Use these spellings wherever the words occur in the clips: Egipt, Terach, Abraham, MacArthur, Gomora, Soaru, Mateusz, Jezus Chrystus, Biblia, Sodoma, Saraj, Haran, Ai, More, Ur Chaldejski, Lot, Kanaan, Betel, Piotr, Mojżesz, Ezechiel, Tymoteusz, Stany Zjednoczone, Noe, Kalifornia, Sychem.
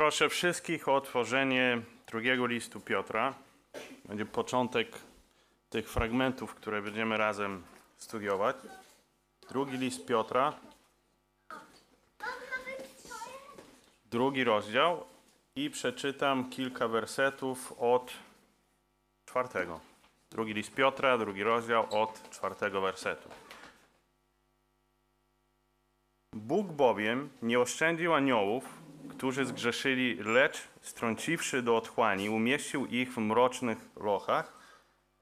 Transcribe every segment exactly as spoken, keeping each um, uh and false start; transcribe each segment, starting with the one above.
Proszę wszystkich o otworzenie drugiego listu Piotra. Będzie początek tych fragmentów, które będziemy razem studiować. Drugi list Piotra. Drugi rozdział. I przeczytam kilka wersetów od czwartego. Drugi list Piotra, drugi rozdział od czwartego wersetu. Bóg bowiem nie oszczędził aniołów, którzy zgrzeszyli, lecz strąciwszy do otchłani, umieścił ich w mrocznych lochach,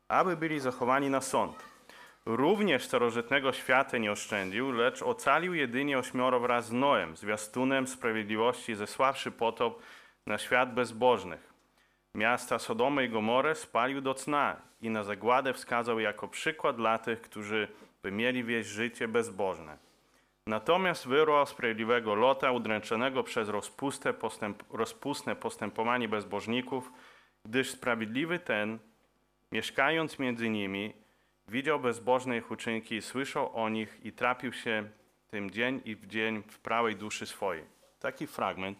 aby byli zachowani na sąd. Również starożytnego świata nie oszczędził, lecz ocalił jedynie ośmioro wraz z Noem, zwiastunem sprawiedliwości, zesławszy potop na świat bezbożnych. Miasta Sodomy i Gomorę spalił do cna i na zagładę wskazał jako przykład dla tych, którzy by mieli wieść życie bezbożne. Natomiast wywołał sprawiedliwego Lota, udręczonego przez rozpustę postęp, rozpustne postępowanie bezbożników, gdyż sprawiedliwy ten, mieszkając między nimi, widział bezbożne ich uczynki i słyszał o nich i trapił się tym dzień i w dzień w prawej duszy swojej. Taki fragment,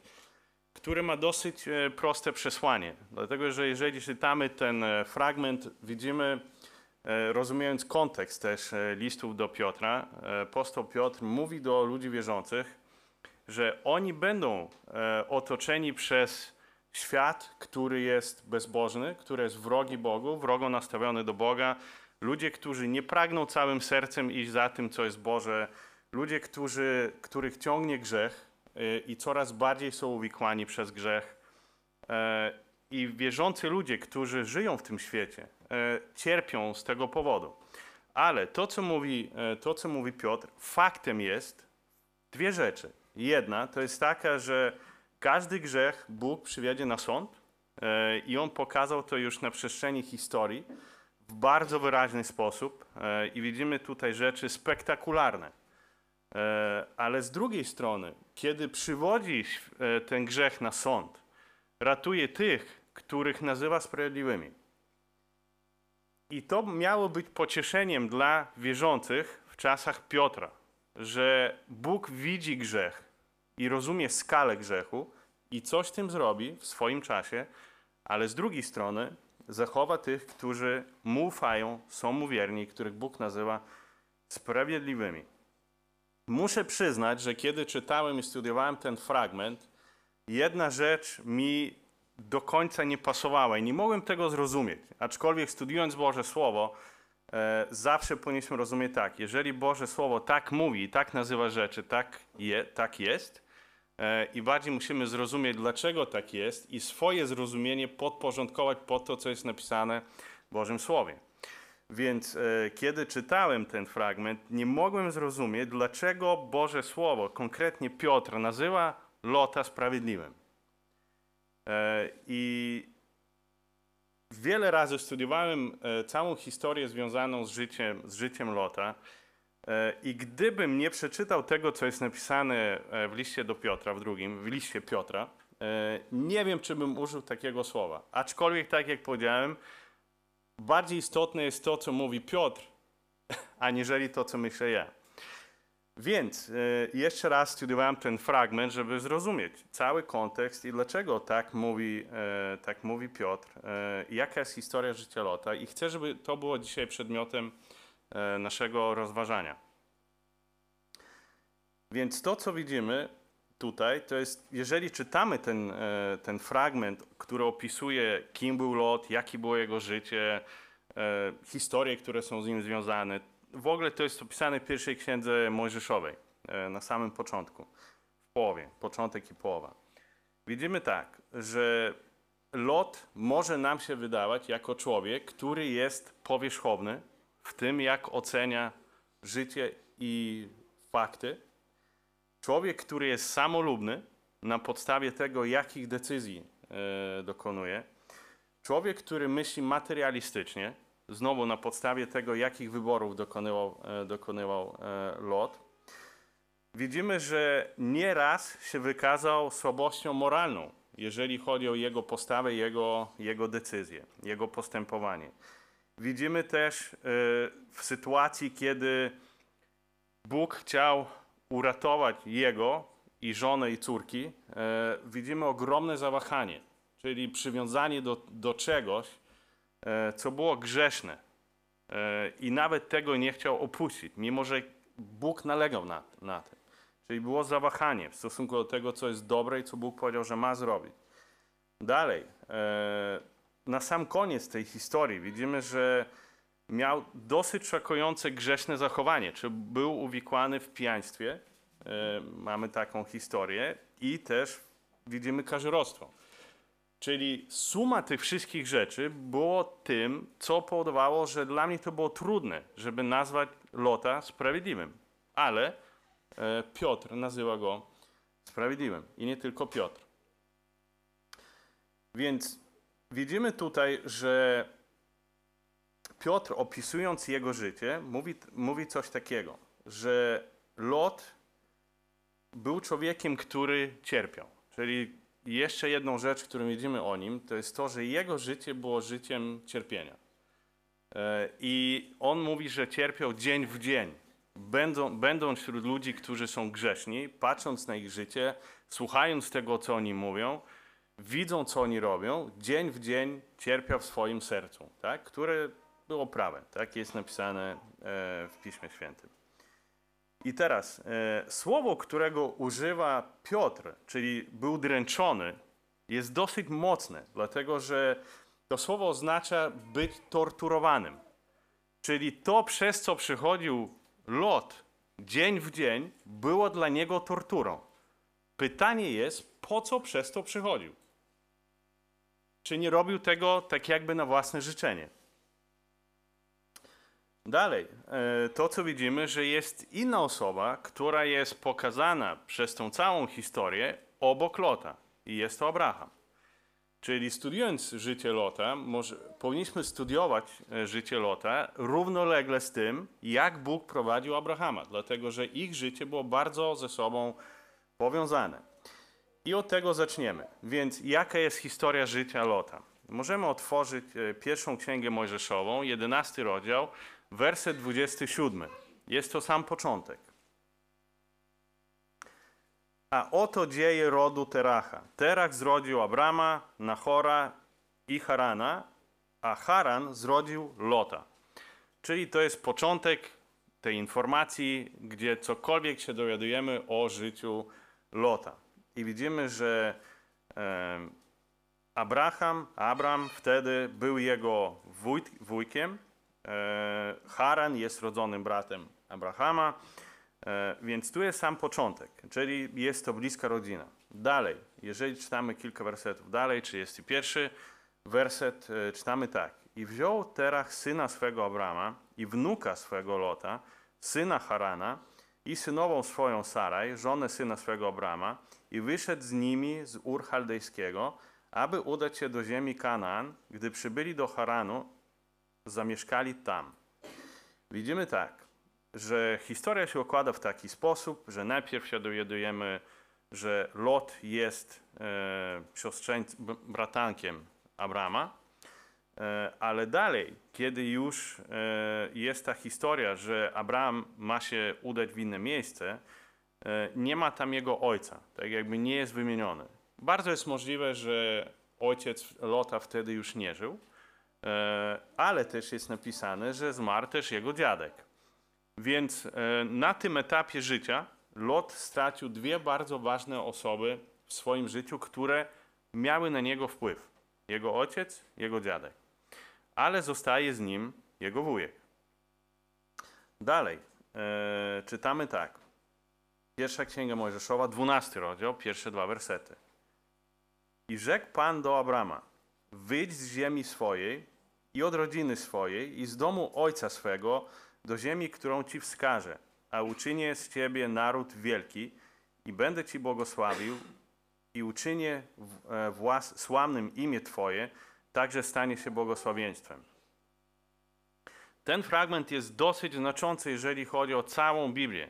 który ma dosyć proste przesłanie, dlatego że jeżeli czytamy ten fragment, widzimy, rozumiejąc kontekst też listów do Piotra, apostoł Piotr mówi do ludzi wierzących, że oni będą otoczeni przez świat, który jest bezbożny, który jest wrogi Bogu, wrogo nastawiony do Boga. Ludzie, którzy nie pragną całym sercem iść za tym, co jest Boże. Ludzie, którzy, których ciągnie grzech i coraz bardziej są uwikłani przez grzech. I wierzący ludzie, którzy żyją w tym świecie, cierpią z tego powodu. Ale to co, mówi, to, co mówi Piotr, faktem jest dwie rzeczy. Jedna to jest taka, że każdy grzech Bóg przywiedzie na sąd i On pokazał to już na przestrzeni historii w bardzo wyraźny sposób i widzimy tutaj rzeczy spektakularne. Ale z drugiej strony, kiedy przywodzi ten grzech na sąd, ratuje tych, których nazywa sprawiedliwymi. I to miało być pocieszeniem dla wierzących w czasach Piotra, że Bóg widzi grzech i rozumie skalę grzechu i coś tym zrobi w swoim czasie, ale z drugiej strony zachowa tych, którzy mu ufają, są mu wierni, których Bóg nazywa sprawiedliwymi. Muszę przyznać, że kiedy czytałem i studiowałem ten fragment, jedna rzecz mi do końca nie pasowała i nie mogłem tego zrozumieć. Aczkolwiek studiując Boże Słowo, e, zawsze powinniśmy rozumieć tak. Jeżeli Boże Słowo tak mówi, tak nazywa rzeczy, tak, je, tak jest e, i bardziej musimy zrozumieć, dlaczego tak jest i swoje zrozumienie podporządkować pod to, co jest napisane w Bożym Słowie. Więc e, kiedy czytałem ten fragment, nie mogłem zrozumieć, dlaczego Boże Słowo, konkretnie Piotr, nazywa Lota sprawiedliwym. I wiele razy studiowałem całą historię związaną z życiem, z życiem Lota i gdybym nie przeczytał tego, co jest napisane w liście do Piotra, w drugim, w liście Piotra, nie wiem, czy bym użył takiego słowa. Aczkolwiek, tak jak powiedziałem, bardziej istotne jest to, co mówi Piotr, aniżeli to, co myślę ja. Więc e, jeszcze raz studiowałem ten fragment, żeby zrozumieć cały kontekst i dlaczego tak mówi, e, tak mówi Piotr, e, jaka jest historia życia Lota i chcę, żeby to było dzisiaj przedmiotem e, naszego rozważania. Więc to, co widzimy tutaj, to jest, jeżeli czytamy ten, e, ten fragment, który opisuje, kim był Lot, jakie było jego życie, e, historie, które są z nim związane, w ogóle to jest opisane w pierwszej księdze Mojżeszowej, na samym początku, w połowie, początek i połowa. Widzimy tak, że Lot może nam się wydawać jako człowiek, który jest powierzchowny w tym, jak ocenia życie i fakty. Człowiek, który jest samolubny na podstawie tego, jakich decyzji e, dokonuje. Człowiek, który myśli materialistycznie, znowu na podstawie tego, jakich wyborów dokonywał, dokonywał Lot. Widzimy, że nieraz się wykazał słabością moralną, jeżeli chodzi o jego postawę, jego, jego decyzje, jego postępowanie. Widzimy też w sytuacji, kiedy Bóg chciał uratować jego i żony i córki, e, widzimy ogromne zawahanie, czyli przywiązanie do, do czegoś, e, co było grzeszne. E, I nawet tego nie chciał opuścić, mimo że Bóg nalegał na, na tym. Czyli było zawahanie w stosunku do tego, co jest dobre i co Bóg powiedział, że ma zrobić. Dalej, e, na sam koniec tej historii widzimy, że miał dosyć szokujące grzeszne zachowanie, czyli był uwikłany w pijaństwie, e, mamy taką historię, i też widzimy kazirodztwo. Czyli suma tych wszystkich rzeczy było tym, co powodowało, że dla mnie to było trudne, żeby nazwać Lota sprawiedliwym, ale e, Piotr nazywa go sprawiedliwym i nie tylko Piotr. Więc widzimy tutaj, że Piotr, opisując jego życie, mówi, mówi coś takiego, że Lot był człowiekiem, który cierpiał. Czyli jeszcze jedną rzecz, którą widzimy o nim, to jest to, że jego życie było życiem cierpienia. I on mówi, że cierpiał dzień w dzień, będą, będą wśród ludzi, którzy są grzeszni, patrząc na ich życie, słuchając tego, co oni mówią, widzą, co oni robią, dzień w dzień cierpiał w swoim sercu, tak? Które było prawem, tak jest napisane e, w Piśmie Świętym. I teraz e, słowo, którego używa Piotr, czyli był dręczony, jest dosyć mocne, dlatego że to słowo oznacza być torturowanym. Czyli to, przez co przychodził Lot dzień w dzień, było dla niego torturą. Pytanie jest, po co przez to przychodził? Czy nie robił tego tak jakby na własne życzenie? Dalej, to co widzimy, że jest inna osoba, która jest pokazana przez tą całą historię obok Lota i jest to Abraham. Czyli studiując życie Lota, może, powinniśmy studiować życie Lota równolegle z tym, jak Bóg prowadził Abrahama, dlatego że ich życie było bardzo ze sobą powiązane. I od tego zaczniemy. Więc jaka jest historia życia Lota? Możemy otworzyć pierwszą księgę Mojżeszową, jedenasty rozdział, werset dwudziesty siódmy. Jest to sam początek. A oto dzieje rodu Teracha. Terach zrodził Abrama, Nachora i Harana, a Haran zrodził Lota. Czyli to jest początek tej informacji, gdzie cokolwiek się dowiadujemy o życiu Lota. I widzimy, że Abraham, Abram wtedy był jego wuj, wujkiem. Haran jest rodzonym bratem Abrahama, więc tu jest sam początek, czyli jest to bliska rodzina. Dalej, jeżeli czytamy kilka wersetów dalej, trzydziesty pierwszy werset, czytamy tak. I wziął Terach syna swego Abrama i wnuka swego Lota, syna Harana, i synową swoją Saraj, żonę syna swego Abrama, i wyszedł z nimi z Ur Chaldejskiego, aby udać się do ziemi Kanaan. Gdy przybyli do Haranu, zamieszkali tam. Widzimy tak, że historia się układa w taki sposób, że najpierw się dowiadujemy, że Lot jest e, siostrzeńcem, bratankiem Abrama, e, ale dalej, kiedy już e, jest ta historia, że Abraham ma się udać w inne miejsce, nie ma tam jego ojca, tak jakby nie jest wymieniony. Bardzo jest możliwe, że ojciec Lota wtedy już nie żył, ale też jest napisane, że zmarł też jego dziadek. Więc na tym etapie życia Lot stracił dwie bardzo ważne osoby w swoim życiu, które miały na niego wpływ. Jego ojciec, jego dziadek. Ale zostaje z nim jego wujek. Dalej, czytamy tak. Pierwsza Księga Mojżeszowa, dwunasty rozdział, pierwsze dwa wersety. I rzekł Pan do Abrama, wyjdź z ziemi swojej i od rodziny swojej i z domu ojca swego do ziemi, którą Ci wskażę, a uczynię z Ciebie naród wielki i będę Ci błogosławił i uczynię włas sławnym imię Twoje, także stanie się błogosławieństwem. Ten fragment jest dosyć znaczący, jeżeli chodzi o całą Biblię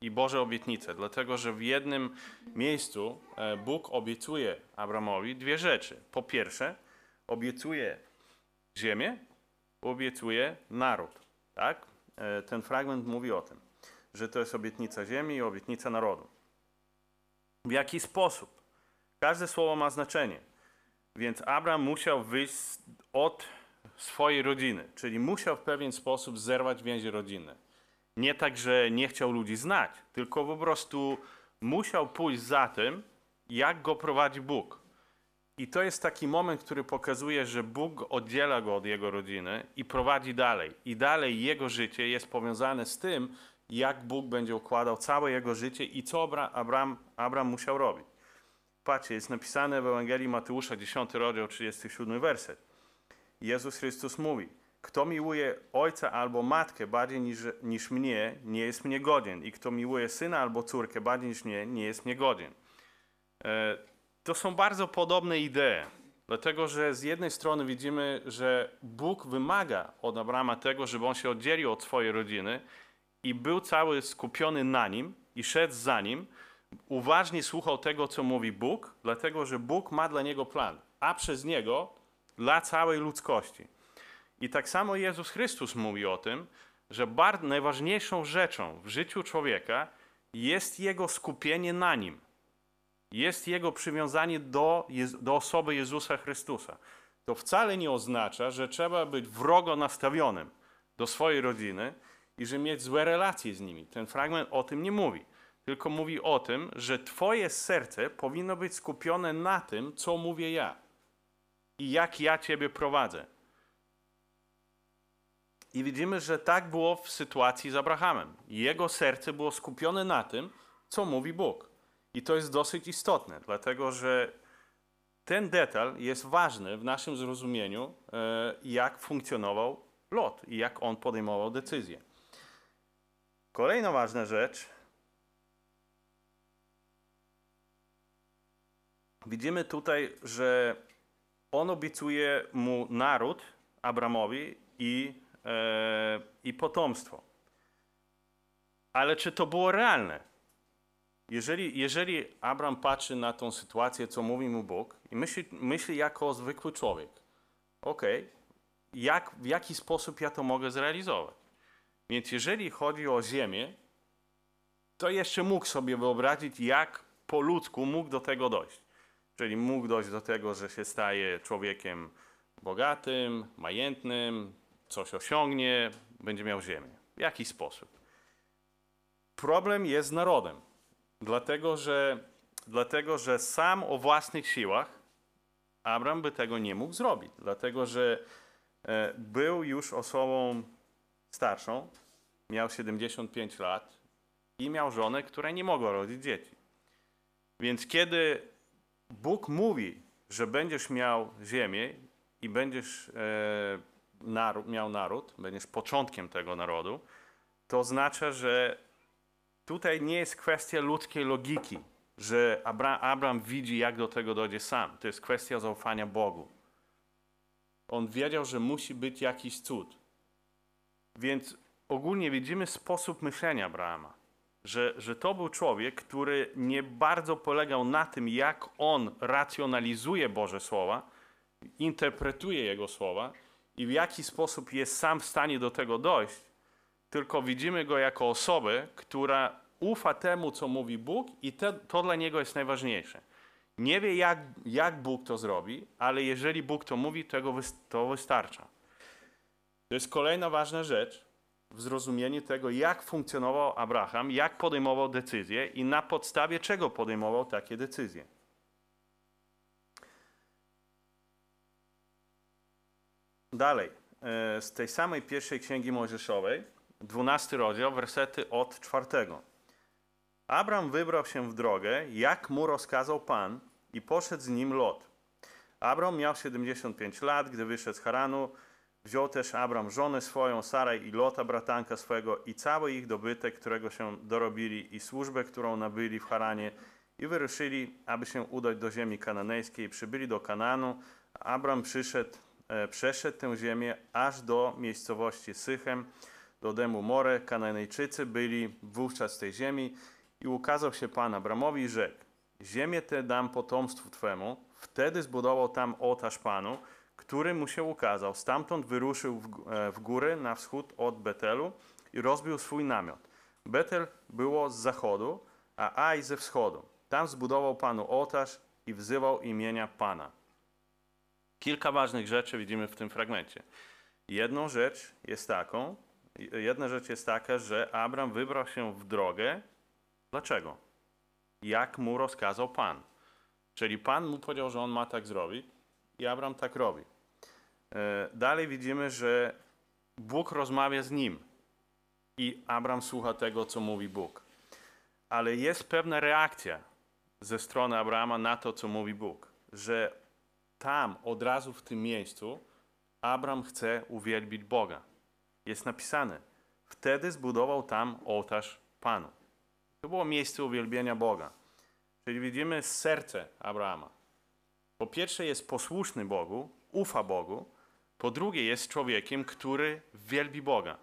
i Boże obietnice, dlatego że w jednym miejscu Bóg obiecuje Abramowi dwie rzeczy. Po pierwsze, obiecuje ziemię, obiecuje naród. Tak? Ten fragment mówi o tym, że to jest obietnica ziemi i obietnica narodu. W jaki sposób? Każde słowo ma znaczenie. Więc Abraham musiał wyjść od swojej rodziny, czyli musiał w pewien sposób zerwać więzi rodzinne. Nie tak, że nie chciał ludzi znać, tylko po prostu musiał pójść za tym, jak go prowadzi Bóg. I to jest taki moment, który pokazuje, że Bóg oddziela go od jego rodziny i prowadzi dalej. I dalej jego życie jest powiązane z tym, jak Bóg będzie układał całe jego życie i co Abraham, Abraham musiał robić. Patrzcie, jest napisane w Ewangelii Mateusza, dziesiąty rozdział, trzydziesty siódmy werset. Jezus Chrystus mówi: kto miłuje ojca albo matkę bardziej niż, niż mnie, nie jest mnie godzien. I kto miłuje syna albo córkę bardziej niż mnie, nie jest mnie godzien. E, to są bardzo podobne idee. Dlatego, że z jednej strony widzimy, że Bóg wymaga od Abrahama tego, żeby on się oddzielił od swojej rodziny i był cały skupiony na nim i szedł za nim. Uważnie słuchał tego, co mówi Bóg, dlatego, że Bóg ma dla niego plan, a przez niego dla całej ludzkości. I tak samo Jezus Chrystus mówi o tym, że bardzo najważniejszą rzeczą w życiu człowieka jest jego skupienie na nim. Jest jego przywiązanie do, do osoby Jezusa Chrystusa. To wcale nie oznacza, że trzeba być wrogo nastawionym do swojej rodziny i że mieć złe relacje z nimi. Ten fragment o tym nie mówi. Tylko mówi o tym, że twoje serce powinno być skupione na tym, co mówię ja i jak ja ciebie prowadzę. I widzimy, że tak było w sytuacji z Abrahamem. Jego serce było skupione na tym, co mówi Bóg. I to jest dosyć istotne, dlatego że ten detal jest ważny w naszym zrozumieniu, jak funkcjonował Lot i jak on podejmował decyzje. Kolejna ważna rzecz. Widzimy tutaj, że on obiecuje mu naród, Abramowi i, e, i potomstwo. Ale czy to było realne? Jeżeli, jeżeli Abram patrzy na tą sytuację, co mówi mu Bóg, i myśli, myśli jako zwykły człowiek, okej, okay, jak, w jaki sposób ja to mogę zrealizować? Więc jeżeli chodzi o ziemię, to jeszcze mógł sobie wyobrazić, jak po ludzku mógł do tego dojść. Czyli mógł dojść do tego, że się staje człowiekiem bogatym, majętnym, coś osiągnie, będzie miał ziemię. W jakiś sposób. Problem jest z narodem. Dlatego, że, dlatego, że sam o własnych siłach Abram by tego nie mógł zrobić. Dlatego, że e, był już osobą starszą, miał siedemdziesiąt pięć lat i miał żonę, która nie mogła rodzić dzieci. Więc kiedy Bóg mówi, że będziesz miał ziemię i będziesz e, naród, miał naród, będziesz początkiem tego narodu, to oznacza, że tutaj nie jest kwestia ludzkiej logiki, że Abra- Abram widzi, jak do tego dojdzie sam. To jest kwestia zaufania Bogu. On wiedział, że musi być jakiś cud. Więc ogólnie widzimy sposób myślenia Abrahama. Że, że to był człowiek, który nie bardzo polegał na tym, jak on racjonalizuje Boże Słowa, interpretuje Jego Słowa i w jaki sposób jest sam w stanie do tego dojść, tylko widzimy go jako osobę, która ufa temu, co mówi Bóg i te, to dla niego jest najważniejsze. Nie wie, jak, jak Bóg to zrobi, ale jeżeli Bóg to mówi, tego wy, to wystarcza. To jest kolejna ważna rzecz, w zrozumieniu tego, jak funkcjonował Abraham, jak podejmował decyzje i na podstawie czego podejmował takie decyzje. Dalej, z tej samej pierwszej Księgi Mojżeszowej, dwunasty rozdział, wersety od czwartego. Abram wybrał się w drogę, jak mu rozkazał Pan, i poszedł z nim Lot. Abram miał siedemdziesiąt pięć lat, gdy wyszedł z Haranu. Wziął też Abram żonę swoją, Saraj i Lota, bratanka swego, i cały ich dobytek, którego się dorobili, i służbę, którą nabyli w Haranie, i wyruszyli, aby się udać do ziemi kananejskiej. Przybyli do Kanaanu. Abram przyszedł, e, przeszedł tę ziemię aż do miejscowości Sychem, do domu More. Kananejczycy byli wówczas w tej ziemi i ukazał się Pan Abramowi i rzekł: ziemię tę dam potomstwu Twemu. Wtedy zbudował tam ołtarz Panu, który mu się ukazał. Stamtąd wyruszył w góry na wschód od Betelu i rozbił swój namiot. Betel było z zachodu, a Ai ze wschodu. Tam zbudował Panu ołtarz i wzywał imienia Pana. Kilka ważnych rzeczy widzimy w tym fragmencie. Jedną rzecz jest taką, jedna rzecz jest taka, że Abram wybrał się w drogę. Dlaczego? Jak mu rozkazał Pan. Czyli Pan mu powiedział, że on ma tak zrobić i Abram tak robi. Dalej widzimy, że Bóg rozmawia z nim i Abram słucha tego, co mówi Bóg. Ale jest pewna reakcja ze strony Abrama na to, co mówi Bóg, że tam, od razu w tym miejscu, Abram chce uwielbić Boga. Jest napisane, wtedy zbudował tam ołtarz Panu. To było miejsce uwielbienia Boga. Czyli widzimy serce Abrama. Po pierwsze jest posłuszny Bogu, ufa Bogu. Po drugie jest człowiekiem, który wielbi Boga.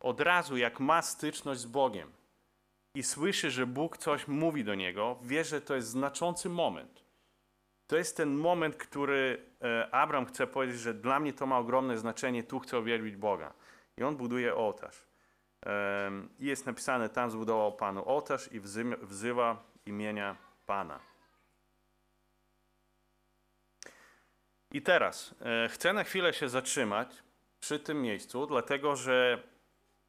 Od razu jak ma styczność z Bogiem i słyszy, że Bóg coś mówi do niego, wie, że to jest znaczący moment. To jest ten moment, który Abram chce powiedzieć, że dla mnie to ma ogromne znaczenie, tu chcę uwielbić Boga. I on buduje ołtarz. I jest napisane, tam zbudował Panu ołtarz i wzywa imienia Pana. I teraz chcę na chwilę się zatrzymać przy tym miejscu, dlatego że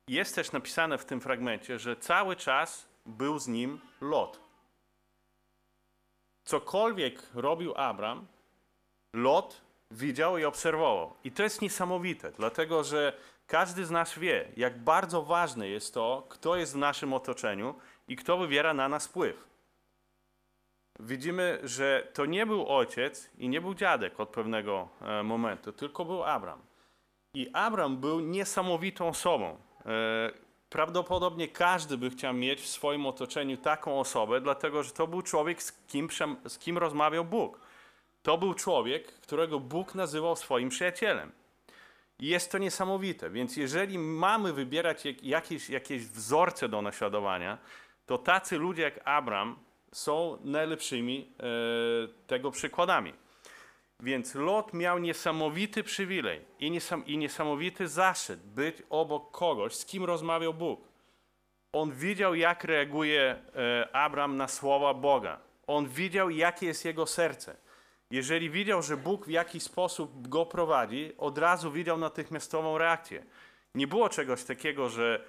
jest też napisane w tym fragmencie, że cały czas był z nim Lot. Cokolwiek robił Abram, Lot widział i obserwował. I to jest niesamowite, dlatego że każdy z nas wie, jak bardzo ważne jest to, kto jest w naszym otoczeniu i kto wywiera na nas wpływ. Widzimy, że to nie był ojciec i nie był dziadek od pewnego momentu, tylko był Abram. I Abram był niesamowitą osobą. Prawdopodobnie każdy by chciał mieć w swoim otoczeniu taką osobę, dlatego że to był człowiek, z kim, z kim rozmawiał Bóg. To był człowiek, którego Bóg nazywał swoim przyjacielem. I jest to niesamowite, więc jeżeli mamy wybierać jakieś, jakieś wzorce do naśladowania, to tacy ludzie jak Abram są najlepszymi e, tego przykładami. Więc Lot miał niesamowity przywilej i, niesam, i niesamowity zaszczyt być obok kogoś, z kim rozmawiał Bóg. On widział, jak reaguje e, Abram na słowa Boga. On widział, jakie jest jego serce. Jeżeli widział, że Bóg w jakiś sposób go prowadzi, od razu widział natychmiastową reakcję. Nie było czegoś takiego, że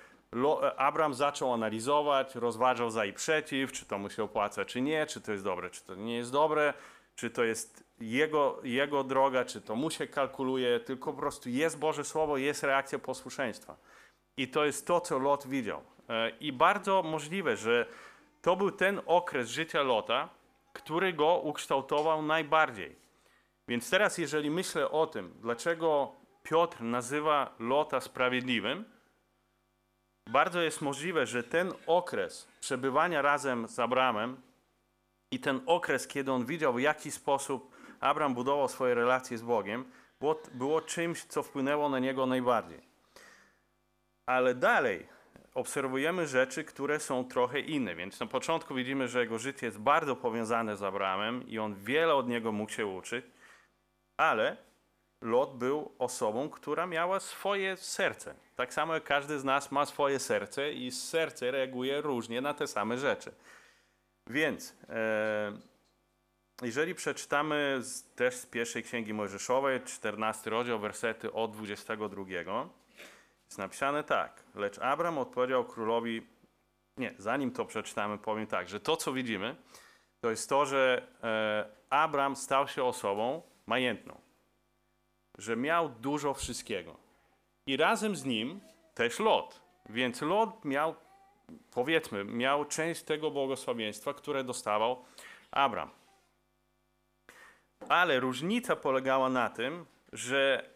Abram zaczął analizować, rozważał za i przeciw, czy to mu się opłaca, czy nie, czy to jest dobre, czy to nie jest dobre, czy to jest jego, jego droga, czy to mu się kalkuluje, tylko po prostu jest Boże Słowo, jest reakcja posłuszeństwa. I to jest to, co Lot widział. I bardzo możliwe, że to był ten okres życia Lota, który go ukształtował najbardziej. Więc teraz, jeżeli myślę o tym, dlaczego Piotr nazywa Lota sprawiedliwym, bardzo jest możliwe, że ten okres przebywania razem z Abramem i ten okres, kiedy on widział, w jaki sposób Abram budował swoje relacje z Bogiem, było, było czymś, co wpłynęło na niego najbardziej. Ale dalej obserwujemy rzeczy, które są trochę inne. Więc na początku widzimy, że jego życie jest bardzo powiązane z Abramem i on wiele od niego mógł się uczyć, ale Lot był osobą, która miała swoje serce. Tak samo jak każdy z nas ma swoje serce i serce reaguje różnie na te same rzeczy. Więc e, jeżeli przeczytamy z, też z pierwszej Księgi Mojżeszowej, czternasty rozdział, wersety od dwudziestego drugiego, jest napisane tak. Lecz Abram odpowiedział królowi, nie, zanim to przeczytamy, powiem tak, że to, co widzimy, to jest to, że e, Abram stał się osobą majętną, że miał dużo wszystkiego. I razem z nim też Lot. Więc Lot miał, powiedzmy, miał część tego błogosławieństwa, które dostawał Abram. Ale różnica polegała na tym, że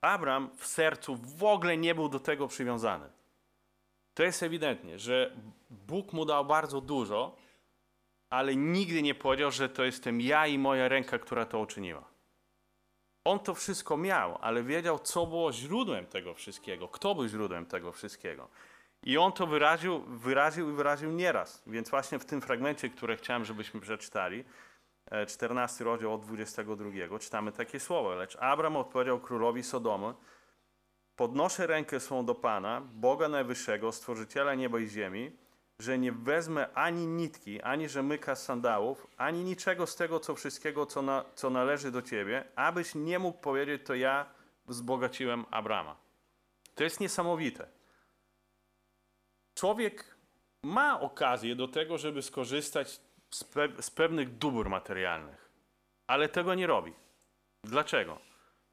Abram w sercu w ogóle nie był do tego przywiązany. To jest ewidentnie, że Bóg mu dał bardzo dużo, ale nigdy nie powiedział, że to jestem ja i moja ręka, która to uczyniła. On to wszystko miał, ale wiedział, co było źródłem tego wszystkiego, kto był źródłem tego wszystkiego. I on to wyraził, wyraził i wyraził nieraz. Więc właśnie w tym fragmencie, które chciałem, żebyśmy przeczytali, czternasty rozdział od dwudziestego drugiego, czytamy takie słowa. Lecz Abram odpowiedział królowi Sodomy, podnoszę rękę swą do Pana, Boga Najwyższego, Stworzyciela nieba i ziemi, że nie wezmę ani nitki, ani rzemyka z sandałów, ani niczego z tego, co wszystkiego, co, na, co należy do ciebie, abyś nie mógł powiedzieć, to ja wzbogaciłem Abrama. To jest niesamowite. Człowiek ma okazję do tego, żeby skorzystać z, pe- z pewnych dóbr materialnych, ale tego nie robi. Dlaczego?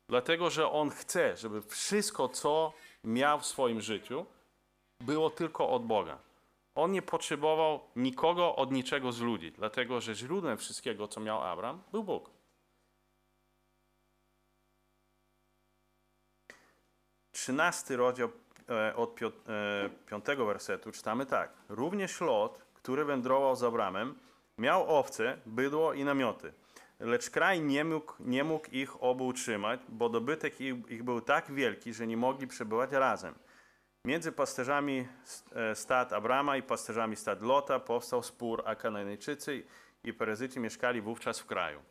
Dlatego, że on chce, żeby wszystko, co miał w swoim życiu, było tylko od Boga. On nie potrzebował nikogo od niczego z ludzi, dlatego, że źródłem wszystkiego, co miał Abraham, był Bóg. trzynasty rozdział od piątego wersetu czytamy tak. Również Lot, który wędrował z Abramem, miał owce, bydło i namioty, lecz kraj nie mógł, nie mógł ich obu utrzymać, bo dobytek ich, ich był tak wielki, że nie mogli przebywać razem. Między pasterzami stad Abrama i pasterzami stad Lota powstał spór, a Kanaanejczycy i Peryzyci mieszkali wówczas w kraju.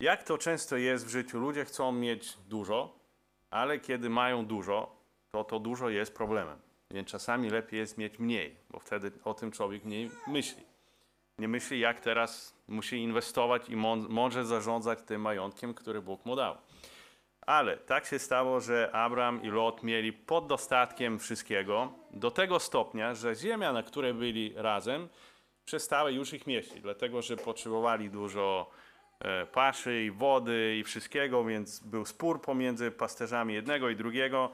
Jak to często jest w życiu, ludzie chcą mieć dużo, ale kiedy mają dużo, to to dużo jest problemem. Więc czasami lepiej jest mieć mniej, bo wtedy o tym człowiek mniej myśli. Nie myśli, jak teraz musi inwestować i mądrze zarządzać tym majątkiem, który Bóg mu dał. Ale tak się stało, że Abram i Lot mieli pod dostatkiem wszystkiego do tego stopnia, że ziemia, na której byli razem, przestała już ich mieścić, dlatego że potrzebowali dużo paszy i wody i wszystkiego, więc był spór pomiędzy pasterzami jednego i drugiego.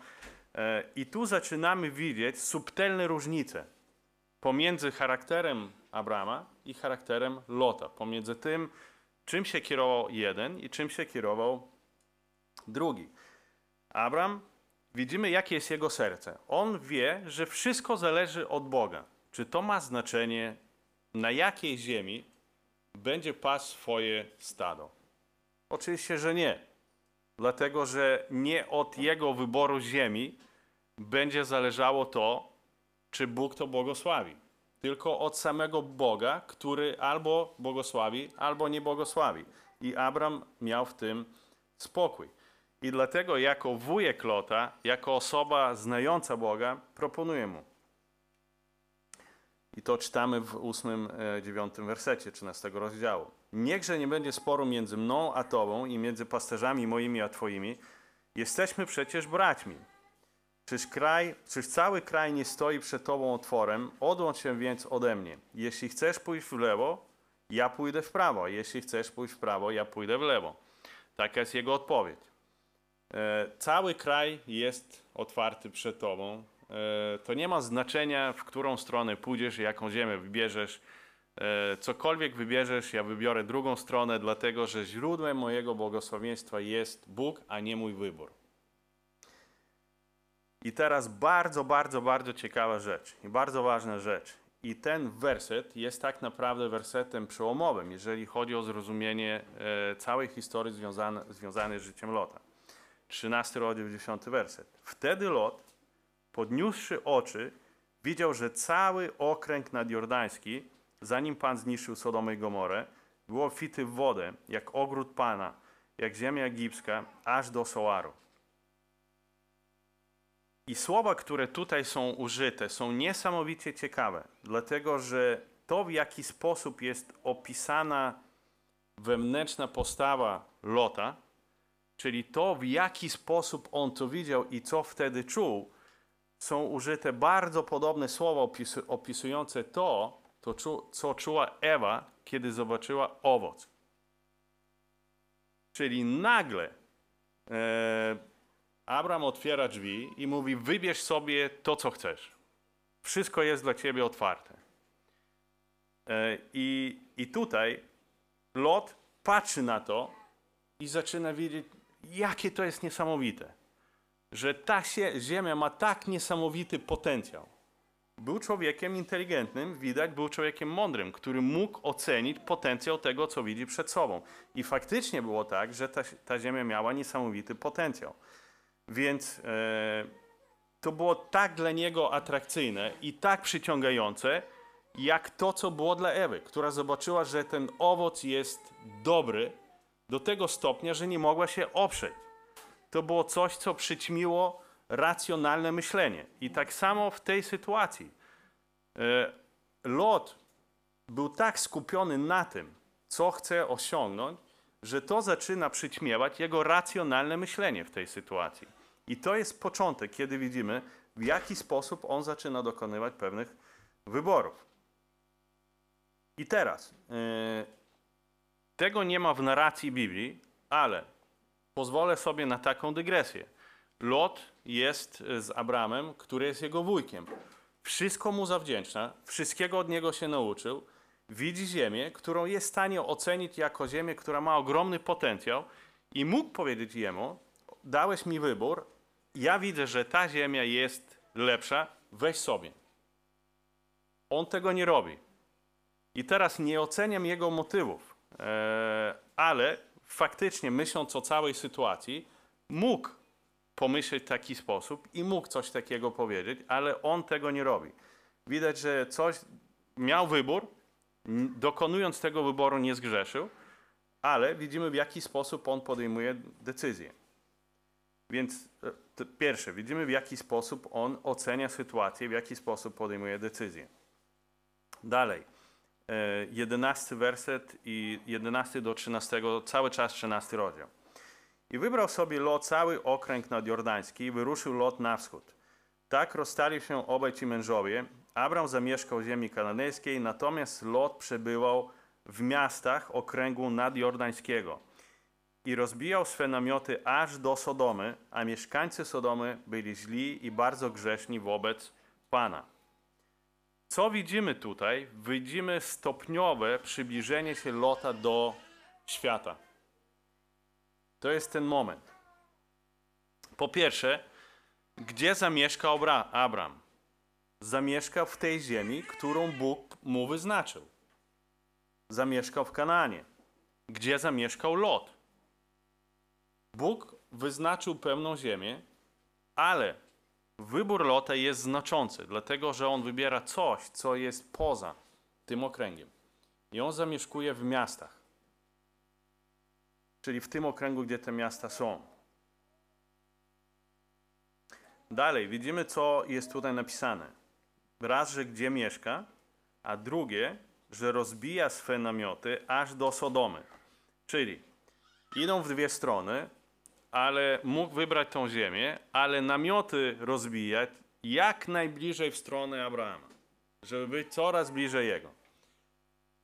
I tu zaczynamy widzieć subtelne różnice pomiędzy charakterem Abrama i charakterem Lota, pomiędzy tym, czym się kierował jeden i czym się kierował drugi. Abram, widzimy, jakie jest jego serce. On wie, że wszystko zależy od Boga. Czy to ma znaczenie, na jakiej ziemi będzie pasł swoje stado? Oczywiście, że nie. Dlatego, że nie od jego wyboru ziemi będzie zależało to, czy Bóg to błogosławi. Tylko od samego Boga, który albo błogosławi, albo nie błogosławi. I Abram miał w tym spokój. I dlatego jako wujek Lota, jako osoba znająca Boga, proponuje mu. I to czytamy w ósmym, dziewiątym wersecie trzynastego rozdziału. Niechże nie będzie sporu między mną a tobą i między pasterzami moimi a twoimi. Jesteśmy przecież braćmi. Czyż, kraj, czyż cały kraj nie stoi przed tobą otworem? Odłącz się więc ode mnie. Jeśli chcesz pójść w lewo, ja pójdę w prawo. Jeśli chcesz pójść w prawo, ja pójdę w lewo. Taka jest jego odpowiedź. E, cały kraj jest otwarty przed tobą. E, to nie ma znaczenia, w którą stronę pójdziesz, jaką ziemię wybierzesz. E, cokolwiek wybierzesz, ja wybiorę drugą stronę, dlatego że źródłem mojego błogosławieństwa jest Bóg, a nie mój wybór. I teraz bardzo, bardzo, bardzo ciekawa rzecz i bardzo ważna rzecz. I ten werset jest tak naprawdę wersetem przełomowym, jeżeli chodzi o zrozumienie e, całej historii związane, związanej z życiem Lota. trzynasty rozdział, dziesiąty werset. Wtedy Lot, podniósłszy oczy, widział, że cały okręg nadjordański, zanim Pan zniszczył Sodomę i Gomorę, był obfity w wodę, jak ogród Pana, jak ziemia egipska, aż do Soaru. I słowa, które tutaj są użyte, są niesamowicie ciekawe, dlatego że to, w jaki sposób jest opisana wewnętrzna postawa Lota, czyli to, w jaki sposób on to widział i co wtedy czuł, są użyte bardzo podobne słowa opisu- opisujące to, to czu- co czuła Ewa, kiedy zobaczyła owoc. Czyli nagle e- Abram otwiera drzwi i mówi, wybierz sobie to, co chcesz. Wszystko jest dla ciebie otwarte. I, i tutaj Lot patrzy na to i zaczyna wiedzieć, jakie to jest niesamowite. Że ta ziemia ma tak niesamowity potencjał. Był człowiekiem inteligentnym, widać, był człowiekiem mądrym, który mógł ocenić potencjał tego, co widzi przed sobą. I faktycznie było tak, że ta, ta ziemia miała niesamowity potencjał. Więc e, to było tak dla niego atrakcyjne i tak przyciągające, jak to, co było dla Ewy, która zobaczyła, że ten owoc jest dobry do tego stopnia, że nie mogła się oprzeć. To było coś, co przyćmiło racjonalne myślenie. I tak samo w tej sytuacji. E, Lot był tak skupiony na tym, co chce osiągnąć, że to zaczyna przyćmiewać jego racjonalne myślenie w tej sytuacji. I to jest początek, kiedy widzimy, w jaki sposób on zaczyna dokonywać pewnych wyborów. I teraz, yy, tego nie ma w narracji Biblii, ale pozwolę sobie na taką dygresję. Lot jest z Abrahamem, który jest jego wujkiem. Wszystko mu zawdzięcza, wszystkiego od niego się nauczył. Widzi ziemię, którą jest w stanie ocenić jako ziemię, która ma ogromny potencjał i mógł powiedzieć jemu, dałeś mi wybór, ja widzę, że ta ziemia jest lepsza, weź sobie. On tego nie robi. I teraz nie oceniam jego motywów, ale faktycznie myśląc o całej sytuacji, mógł pomyśleć w taki sposób i mógł coś takiego powiedzieć, ale on tego nie robi. Widać, że coś miał wybór, dokonując tego wyboru nie zgrzeszył, ale widzimy, w jaki sposób on podejmuje decyzję. Więc pierwsze, widzimy, w jaki sposób on ocenia sytuację, w jaki sposób podejmuje decyzję. Dalej, jedenasty werset i jedenasty do trzynastego, cały czas trzynasty rozdział. I wybrał sobie Lot cały okręg nadjordański i wyruszył Lot na wschód. Tak rozstali się obaj ci mężowie. Abram zamieszkał w ziemi kananejskiej, natomiast Lot przebywał w miastach okręgu nadjordańskiego i rozbijał swe namioty aż do Sodomy, a mieszkańcy Sodomy byli źli i bardzo grzeszni wobec Pana. Co widzimy tutaj? Widzimy stopniowe przybliżenie się Lota do świata. To jest ten moment. Po pierwsze, gdzie zamieszka Abram? Zamieszka w tej ziemi, którą Bóg mu wyznaczył. Zamieszkał w Kanaanie, gdzie zamieszkał Lot. Bóg wyznaczył pewną ziemię, ale wybór Lota jest znaczący, dlatego że on wybiera coś, co jest poza tym okręgiem. I on zamieszkuje w miastach, czyli w tym okręgu, gdzie te miasta są. Dalej, widzimy, co jest tutaj napisane. Raz, że gdzie mieszka, a drugie, że rozbija swe namioty aż do Sodomy. Czyli idą w dwie strony, ale mógł wybrać tą ziemię, ale namioty rozbijać jak najbliżej w stronę Abrahama, żeby być coraz bliżej jego.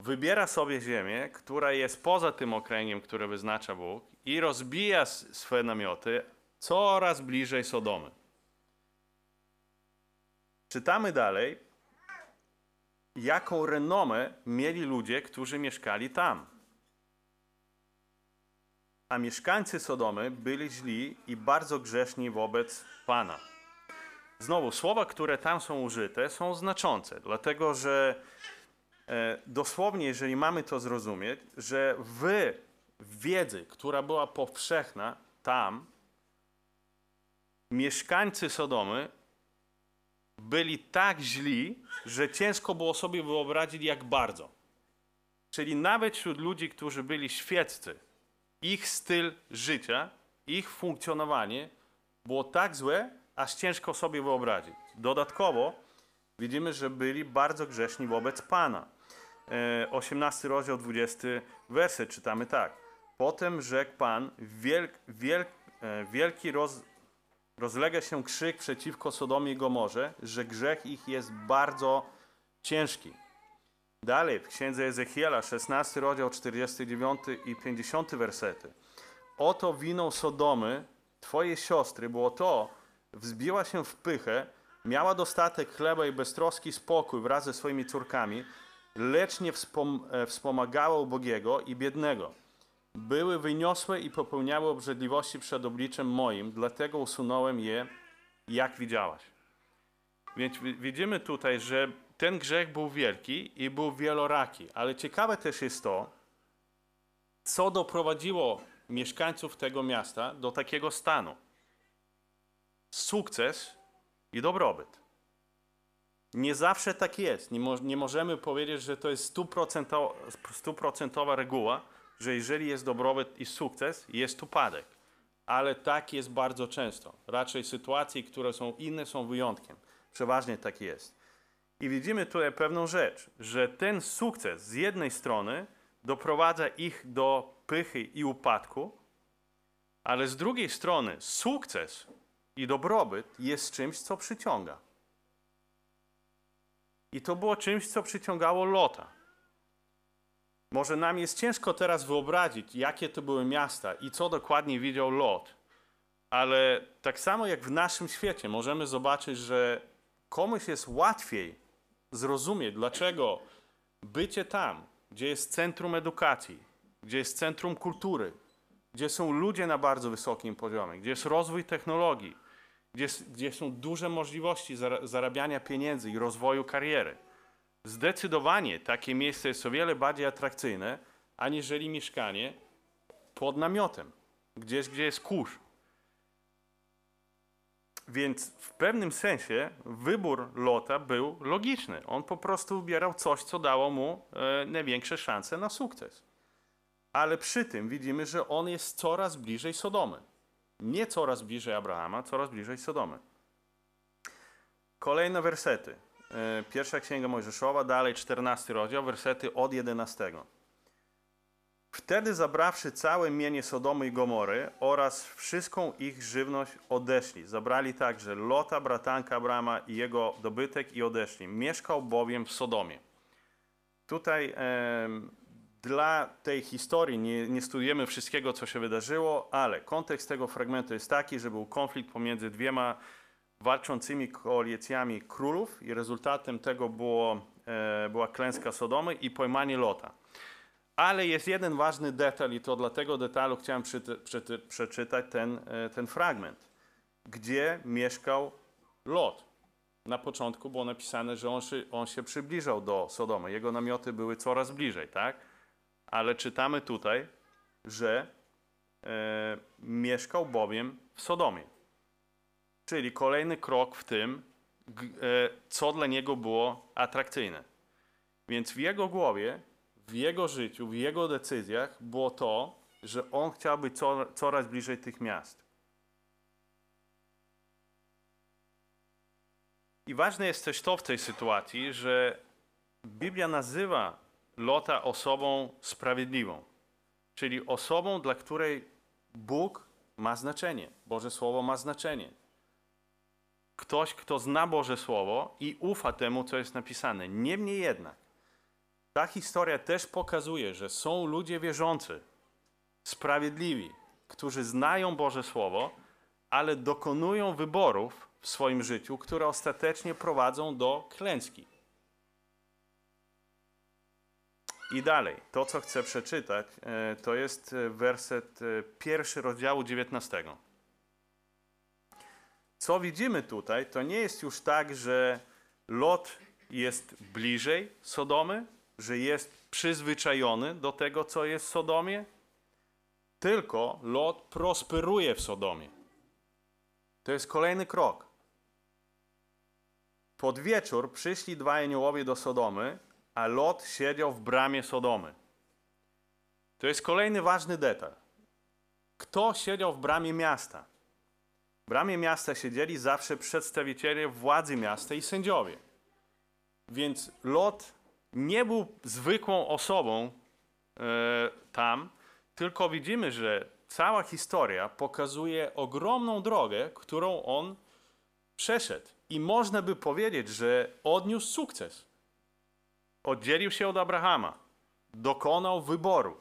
Wybiera sobie ziemię, która jest poza tym okręgiem, który wyznacza Bóg i rozbija swe namioty coraz bliżej Sodomy. Czytamy dalej, jaką renomę mieli ludzie, którzy mieszkali tam. A mieszkańcy Sodomy byli źli i bardzo grzeszni wobec Pana. Znowu, słowa, które tam są użyte, są znaczące, dlatego że e, dosłownie, jeżeli mamy to zrozumieć, że w wiedzy, która była powszechna tam, mieszkańcy Sodomy byli tak źli, że ciężko było sobie wyobrazić, jak bardzo. Czyli nawet wśród ludzi, którzy byli świeccy, ich styl życia, ich funkcjonowanie było tak złe, aż ciężko sobie wyobrazić. Dodatkowo widzimy, że byli bardzo grzeszni wobec Pana. osiemnasty rozdział, dwudziesty werset czytamy tak. Potem rzekł Pan, wielk, wielk, wielki roz... Rozlega się krzyk przeciwko Sodomie i Gomorze, że grzech ich jest bardzo ciężki. Dalej w księdze Ezechiela, szesnasty rozdział, czterdziesty dziewiąty i pięćdziesiąty wersety. Oto winą Sodomy, twojej siostry, było to, wzbiła się w pychę, miała dostatek chleba i beztroski spokój wraz ze swoimi córkami, lecz nie wspom wspomagała ubogiego i biednego. Były wyniosłe i popełniały obrzydliwości przed obliczem moim, dlatego usunąłem je, jak widziałaś. Więc widzimy tutaj, że ten grzech był wielki i był wieloraki, ale ciekawe też jest to, co doprowadziło mieszkańców tego miasta do takiego stanu. Sukces i dobrobyt. Nie zawsze tak jest. Nie, mo nie możemy powiedzieć, że to jest stuprocentowa, stuprocentowa reguła, że jeżeli jest dobrobyt i sukces, jest upadek. Ale tak jest bardzo często. Raczej sytuacje, które są inne, są wyjątkiem. Przeważnie tak jest. I widzimy tutaj pewną rzecz, że ten sukces z jednej strony doprowadza ich do pychy i upadku, ale z drugiej strony sukces i dobrobyt jest czymś, co przyciąga. I to było czymś, co przyciągało Lota. Może nam jest ciężko teraz wyobrazić, jakie to były miasta i co dokładnie widział Lot, ale tak samo jak w naszym świecie możemy zobaczyć, że komuś jest łatwiej zrozumieć, dlaczego bycie tam, gdzie jest centrum edukacji, gdzie jest centrum kultury, gdzie są ludzie na bardzo wysokim poziomie, gdzie jest rozwój technologii, gdzie, gdzie są duże możliwości zarabiania pieniędzy i rozwoju kariery. Zdecydowanie takie miejsce jest o wiele bardziej atrakcyjne, aniżeli mieszkanie pod namiotem, gdzieś, gdzie jest kurz. Więc w pewnym sensie wybór Lota był logiczny. On po prostu wybierał coś, co dało mu e, największe szanse na sukces. Ale przy tym widzimy, że on jest coraz bliżej Sodomy. Nie coraz bliżej Abrahama, coraz bliżej Sodomy. Kolejne wersety. E, Pierwsza Księga Mojżeszowa, dalej czternasty rozdział, wersety od jedenastego. Wtedy zabrawszy całe mienie Sodomy i Gomory oraz wszystką ich żywność odeszli. Zabrali także Lota, bratanka Abrama i jego dobytek i odeszli. Mieszkał bowiem w Sodomie. Tutaj e, dla tej historii nie, nie studiujemy wszystkiego, co się wydarzyło, ale kontekst tego fragmentu jest taki, że był konflikt pomiędzy dwiema walczącymi koalicjami królów i rezultatem tego było, e, była klęska Sodomy i pojmanie Lota. Ale jest jeden ważny detal i to dla tego detalu chciałem przyty, przyty, przeczytać ten, ten fragment, gdzie mieszkał Lot. Na początku było napisane, że on, on się przybliżał do Sodomy. Jego namioty były coraz bliżej, tak? Ale czytamy tutaj, że e, mieszkał bowiem w Sodomie. Czyli kolejny krok w tym, g, e, co dla niego było atrakcyjne. Więc w jego głowie, w jego życiu, w jego decyzjach było to, że on chciał być coraz bliżej tych miast. I ważne jest też to w tej sytuacji, że Biblia nazywa Lota osobą sprawiedliwą, czyli osobą, dla której Bóg ma znaczenie, Boże Słowo ma znaczenie. Ktoś, kto zna Boże Słowo i ufa temu, co jest napisane. Niemniej jednak, ta historia też pokazuje, że są ludzie wierzący, sprawiedliwi, którzy znają Boże Słowo, ale dokonują wyborów w swoim życiu, które ostatecznie prowadzą do klęski. I dalej, to co chcę przeczytać, to jest werset pierwszy rozdziału dziewiętnastego. Co widzimy tutaj, to nie jest już tak, że Lot jest bliżej Sodomy, że jest przyzwyczajony do tego, co jest w Sodomie, tylko Lot prosperuje w Sodomie. To jest kolejny krok. Pod wieczór przyszli dwaj aniołowie do Sodomy, a Lot siedział w bramie Sodomy. To jest kolejny ważny detal. Kto siedział w bramie miasta? W bramie miasta siedzieli zawsze przedstawiciele władzy miasta i sędziowie. Więc Lot nie był zwykłą osobą e, tam, tylko widzimy, że cała historia pokazuje ogromną drogę, którą on przeszedł. I można by powiedzieć, że odniósł sukces. Oddzielił się od Abrahama, dokonał wyboru,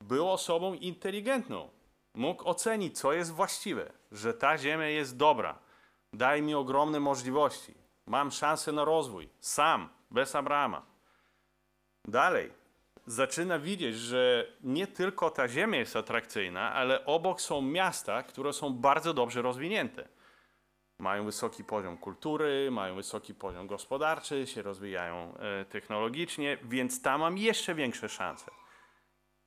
był osobą inteligentną, mógł ocenić, co jest właściwe, że ta ziemia jest dobra, daje mi ogromne możliwości, mam szansę na rozwój, sam, bez Abrahama. Dalej, zaczyna widzieć, że nie tylko ta ziemia jest atrakcyjna, ale obok są miasta, które są bardzo dobrze rozwinięte. Mają wysoki poziom kultury, mają wysoki poziom gospodarczy, się rozwijają technologicznie, więc tam mam jeszcze większe szanse.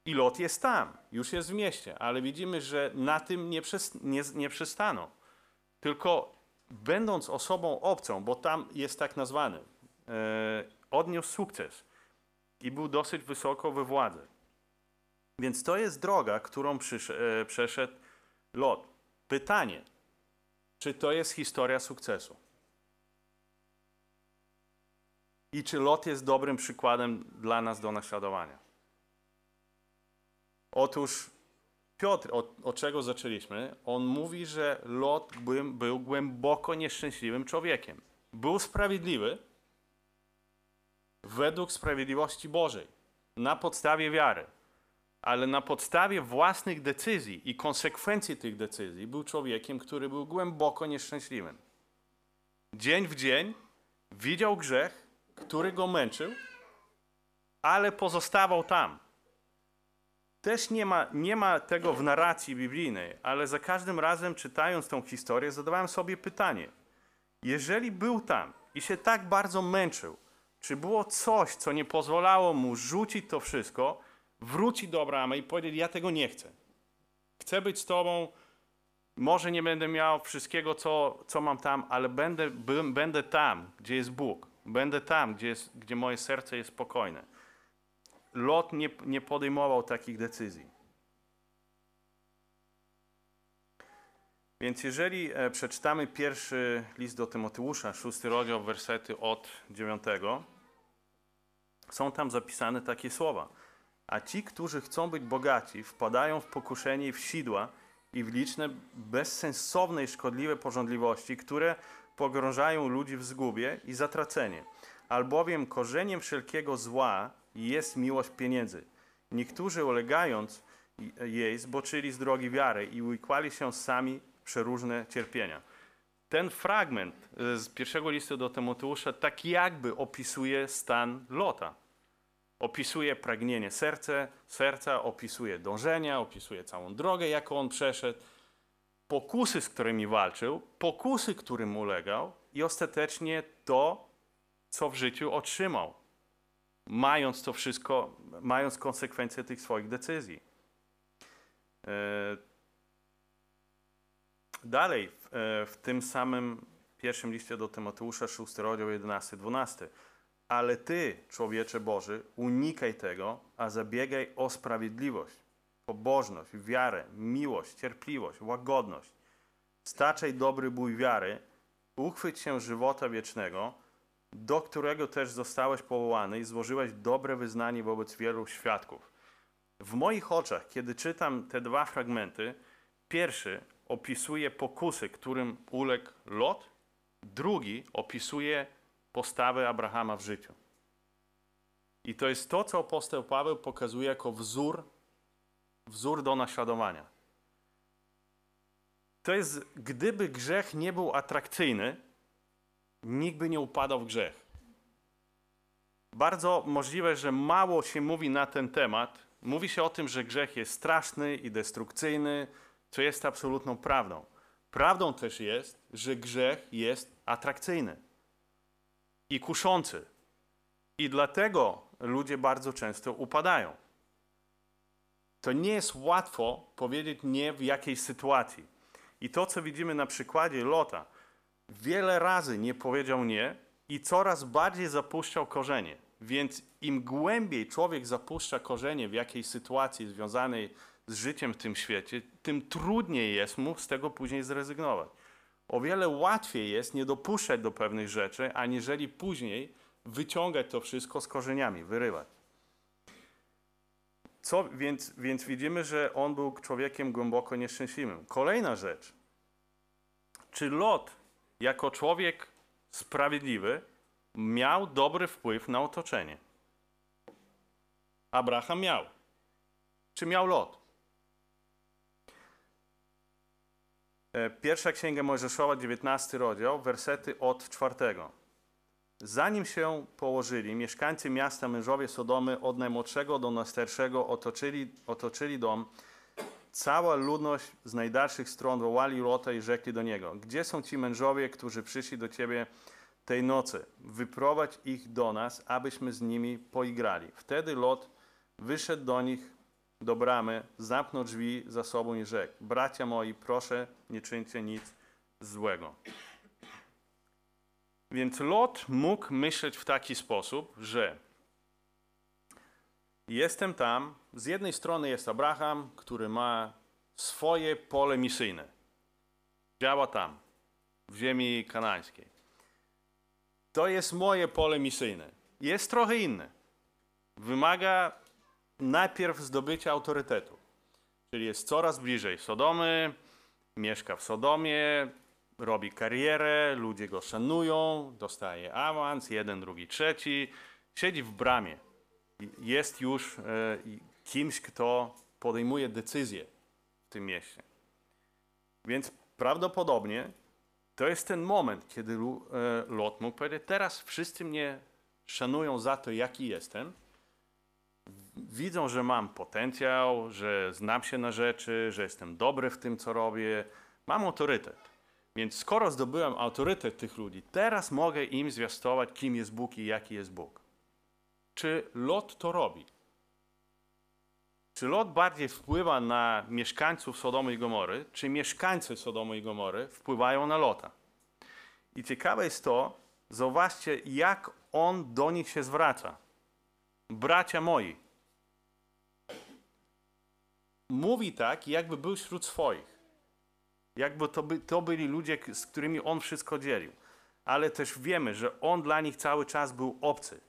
I Lot jest tam, już jest w mieście, ale widzimy, że na tym nie, nie, nie przystaną. Tylko będąc osobą obcą, bo tam jest tak nazwany, yy, odniósł sukces. I był dosyć wysoko we władzy. Więc to jest droga, którą przysz- e, przeszedł Lot. Pytanie, czy to jest historia sukcesu? I czy Lot jest dobrym przykładem dla nas do naśladowania? Otóż Piotr, od, od czego zaczęliśmy, on mówi, że Lot był głęboko nieszczęśliwym człowiekiem. Był sprawiedliwy według sprawiedliwości Bożej, na podstawie wiary, ale na podstawie własnych decyzji i konsekwencji tych decyzji był człowiekiem, który był głęboko nieszczęśliwym. Dzień w dzień widział grzech, który go męczył, ale pozostawał tam. Też nie ma, nie ma tego w narracji biblijnej, ale za każdym razem, czytając tą historię, zadawałem sobie pytanie. Jeżeli był tam i się tak bardzo męczył, czy było coś, co nie pozwalało mu rzucić to wszystko, wrócić do Abrahama i powiedzieć, ja tego nie chcę. Chcę być z tobą, może nie będę miał wszystkiego, co, co mam tam, ale będę, by, będę tam, gdzie jest Bóg. Będę tam, gdzie, jest, gdzie moje serce jest spokojne. Lot nie, nie podejmował takich decyzji. Więc jeżeli przeczytamy pierwszy list do Tymoteusza, szósty rozdział, wersety od dziewiątego, są tam zapisane takie słowa. A ci, którzy chcą być bogaci, wpadają w pokuszenie i w sidła i w liczne bezsensowne i szkodliwe pożądliwości, które pogrążają ludzi w zgubie i zatracenie. Albowiem korzeniem wszelkiego zła jest miłość pieniędzy. Niektórzy ulegając jej zboczyli z drogi wiary i uwikłali się sami przeróżne cierpienia. Ten fragment z pierwszego listu do Tymoteusza tak jakby opisuje stan Lota. Opisuje pragnienie serca, serca, opisuje dążenia, opisuje całą drogę, jaką on przeszedł, pokusy, z którymi walczył, pokusy, którym ulegał i ostatecznie to, co w życiu otrzymał, mając to wszystko, mając konsekwencje tych swoich decyzji. Dalej, w tym samym pierwszym liście do Tymoteusza, szósty rozdział, jedenasty do dwunastego. Ale ty, człowiecze Boży, unikaj tego, a zabiegaj o sprawiedliwość, pobożność, wiarę, miłość, cierpliwość, łagodność. Staczaj dobry bój wiary, uchwyć się żywota wiecznego, do którego też zostałeś powołany i złożyłeś dobre wyznanie wobec wielu świadków. W moich oczach, kiedy czytam te dwa fragmenty, pierwszy opisuje pokusy, którym uległ Lot, drugi opisuje postawę Abrahama w życiu. I to jest to, co apostoł Paweł pokazuje jako wzór, wzór do naśladowania. To jest, gdyby grzech nie był atrakcyjny, nikt by nie upadał w grzech. Bardzo możliwe, że mało się mówi na ten temat. Mówi się o tym, że grzech jest straszny i destrukcyjny, co jest absolutną prawdą. Prawdą też jest, że grzech jest atrakcyjny i kuszący. I dlatego ludzie bardzo często upadają. To nie jest łatwo powiedzieć nie w jakiejś sytuacji. I to, co widzimy na przykładzie Lota, wiele razy nie powiedział nie i coraz bardziej zapuszczał korzenie. Więc im głębiej człowiek zapuszcza korzenie w jakiejś sytuacji związanej z życiem w tym świecie, tym trudniej jest mu z tego później zrezygnować. O wiele łatwiej jest nie dopuszczać do pewnych rzeczy, aniżeli później wyciągać to wszystko z korzeniami, wyrywać. Co, więc, więc widzimy, że on był człowiekiem głęboko nieszczęśliwym. Kolejna rzecz. Czy Lot jako człowiek sprawiedliwy miał dobry wpływ na otoczenie? Abraham miał. Czy miał Lot? Pierwsza Księga Mojżeszowa, dziewiętnasty rozdział, wersety od czwartego. Zanim się położyli, mieszkańcy miasta, mężowie Sodomy, od najmłodszego do najstarszego otoczyli, otoczyli dom. Cała ludność z najdalszych stron wołali Lota i rzekli do niego, gdzie są ci mężowie, którzy przyszli do ciebie tej nocy? Wyprowadź ich do nas, abyśmy z nimi poigrali. Wtedy Lot wyszedł do nich, do bramy, zamknął drzwi za sobą i rzekł, bracia moi, proszę, nie czyńcie nic złego. Więc Lot mógł myśleć w taki sposób, że jestem tam, z jednej strony jest Abraham, który ma swoje pole misyjne. Działa tam, w ziemi kanańskiej. To jest moje pole misyjne. jest trochę inny. Wymaga najpierw zdobycia autorytetu. Czyli jest coraz bliżej Sodomy, mieszka w Sodomie, robi karierę, ludzie go szanują, dostaje awans, jeden, drugi, trzeci. Siedzi w bramie. Jest już e, kimś, kto podejmuje decyzje w tym mieście. Więc prawdopodobnie to jest ten moment, kiedy Lot mógł powiedzieć: teraz wszyscy mnie szanują za to, jaki jestem. Widzą, że mam potencjał, że znam się na rzeczy, że jestem dobry w tym, co robię. Mam autorytet. Więc skoro zdobyłem autorytet tych ludzi, teraz mogę im zwiastować, kim jest Bóg i jaki jest Bóg. Czy Lot to robi? Czy Lot bardziej wpływa na mieszkańców Sodomy i Gomory, czy mieszkańcy Sodomy i Gomory wpływają na Lota? I ciekawe jest to, zauważcie, jak on do nich się zwraca. Bracia moi. Mówi tak, jakby był wśród swoich. Jakby to, by, to byli ludzie, z którymi on wszystko dzielił. Ale też wiemy, że on dla nich cały czas był obcy.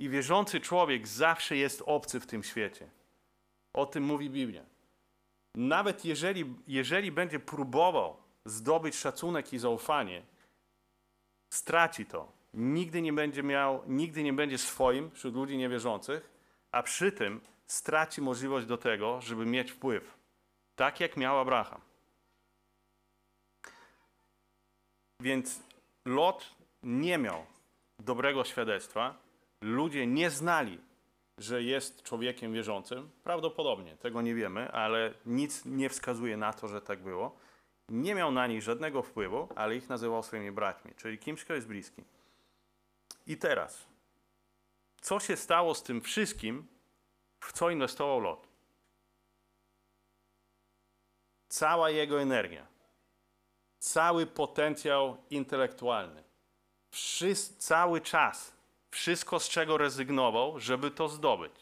I wierzący człowiek zawsze jest obcy w tym świecie. O tym mówi Biblia. Nawet jeżeli, jeżeli będzie próbował zdobyć szacunek i zaufanie, straci to. Nigdy nie będzie miał, nigdy nie będzie swoim wśród ludzi niewierzących, a przy tym straci możliwość do tego, żeby mieć wpływ. Tak jak miał Abraham. Więc Lot nie miał dobrego świadectwa. Ludzie nie znali, że jest człowiekiem wierzącym. Prawdopodobnie, tego nie wiemy, ale nic nie wskazuje na to, że tak było. Nie miał na nich żadnego wpływu, ale ich nazywał swoimi braćmi, czyli kimś, kto jest bliski. I teraz, co się stało z tym wszystkim, w co inwestował Lot? Cała jego energia, cały potencjał intelektualny, wszyscy, cały czas, wszystko, z czego rezygnował, żeby to zdobyć.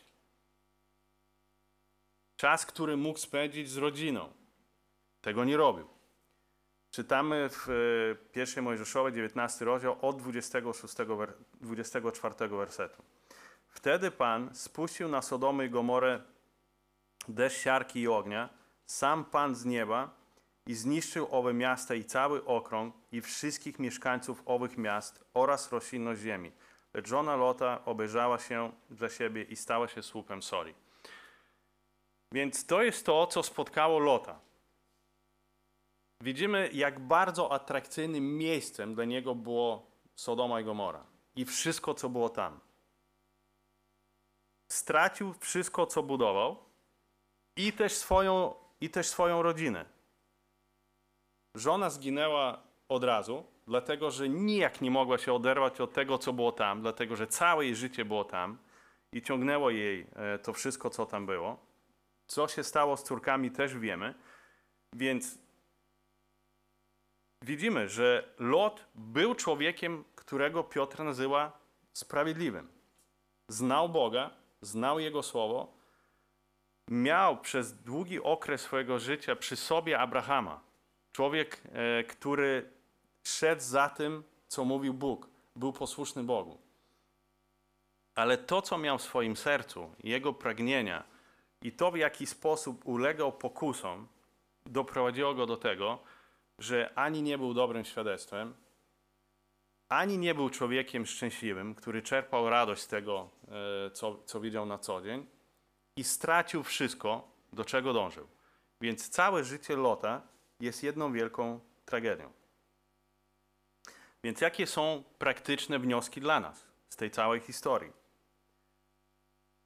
Czas, który mógł spędzić z rodziną. Tego nie robił. Czytamy w pierwszej Mojżeszowej, dziewiętnasty rozdział, od dwudziestego szóstego, dwudziestego czwartego wersetu. Wtedy Pan spuścił na Sodomę i Gomorę deszcz siarki i ognia, sam Pan z nieba, i zniszczył owe miasta i cały okrąg i wszystkich mieszkańców owych miast oraz roślinność ziemi. Lecz żona Lota obejrzała się za siebie i stała się słupem soli. Więc to jest to, co spotkało Lota. Widzimy, jak bardzo atrakcyjnym miejscem dla niego było Sodoma i Gomora. I wszystko, co było tam. Stracił wszystko, co budował. I też swoją, i też swoją rodzinę. Żona zginęła od razu, dlatego że nijak nie mogła się oderwać od tego, co było tam, dlatego że całe jej życie było tam i ciągnęło jej to wszystko, co tam było. Co się stało z córkami, też wiemy. Więc widzimy, że Lot był człowiekiem, którego Piotr nazywa sprawiedliwym. Znał Boga, znał Jego słowo, miał przez długi okres swojego życia przy sobie Abrahama. Człowiek, który szedł za tym, co mówił Bóg. Był posłuszny Bogu. Ale to, co miał w swoim sercu, jego pragnienia i to, w jaki sposób ulegał pokusom, doprowadziło go do tego, że ani nie był dobrym świadectwem, ani nie był człowiekiem szczęśliwym, który czerpał radość z tego, co, co widział na co dzień, i stracił wszystko, do czego dążył. Więc całe życie Lota jest jedną wielką tragedią. Więc jakie są praktyczne wnioski dla nas z tej całej historii?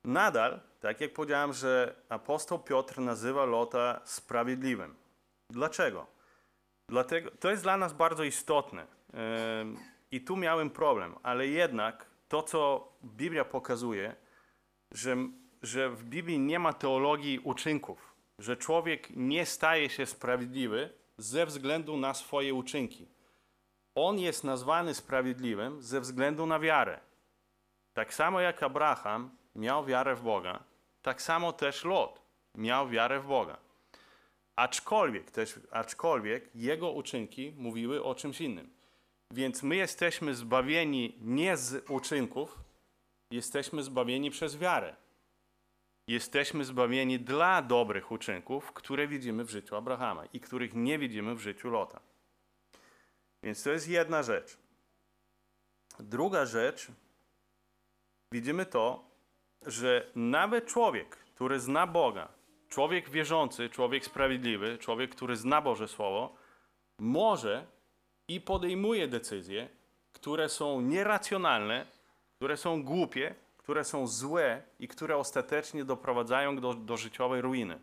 Nadal, tak jak powiedziałem, że apostoł Piotr nazywa Lota sprawiedliwym. Dlaczego? Dlatego, to jest dla nas bardzo istotne yy, i tu miałem problem, ale jednak to, co Biblia pokazuje, że, że w Biblii nie ma teologii uczynków, że człowiek nie staje się sprawiedliwy ze względu na swoje uczynki. On jest nazwany sprawiedliwym ze względu na wiarę. Tak samo jak Abraham miał wiarę w Boga, tak samo też Lot miał wiarę w Boga. Aczkolwiek, też, aczkolwiek jego uczynki mówiły o czymś innym. Więc my jesteśmy zbawieni nie z uczynków, jesteśmy zbawieni przez wiarę. Jesteśmy zbawieni dla dobrych uczynków, które widzimy w życiu Abrahama i których nie widzimy w życiu Lota. Więc to jest jedna rzecz. Druga rzecz, widzimy to, że nawet człowiek, który zna Boga, człowiek wierzący, człowiek sprawiedliwy, człowiek, który zna Boże Słowo, może i podejmuje decyzje, które są nieracjonalne, które są głupie, które są złe i które ostatecznie doprowadzają do, do życiowej ruiny.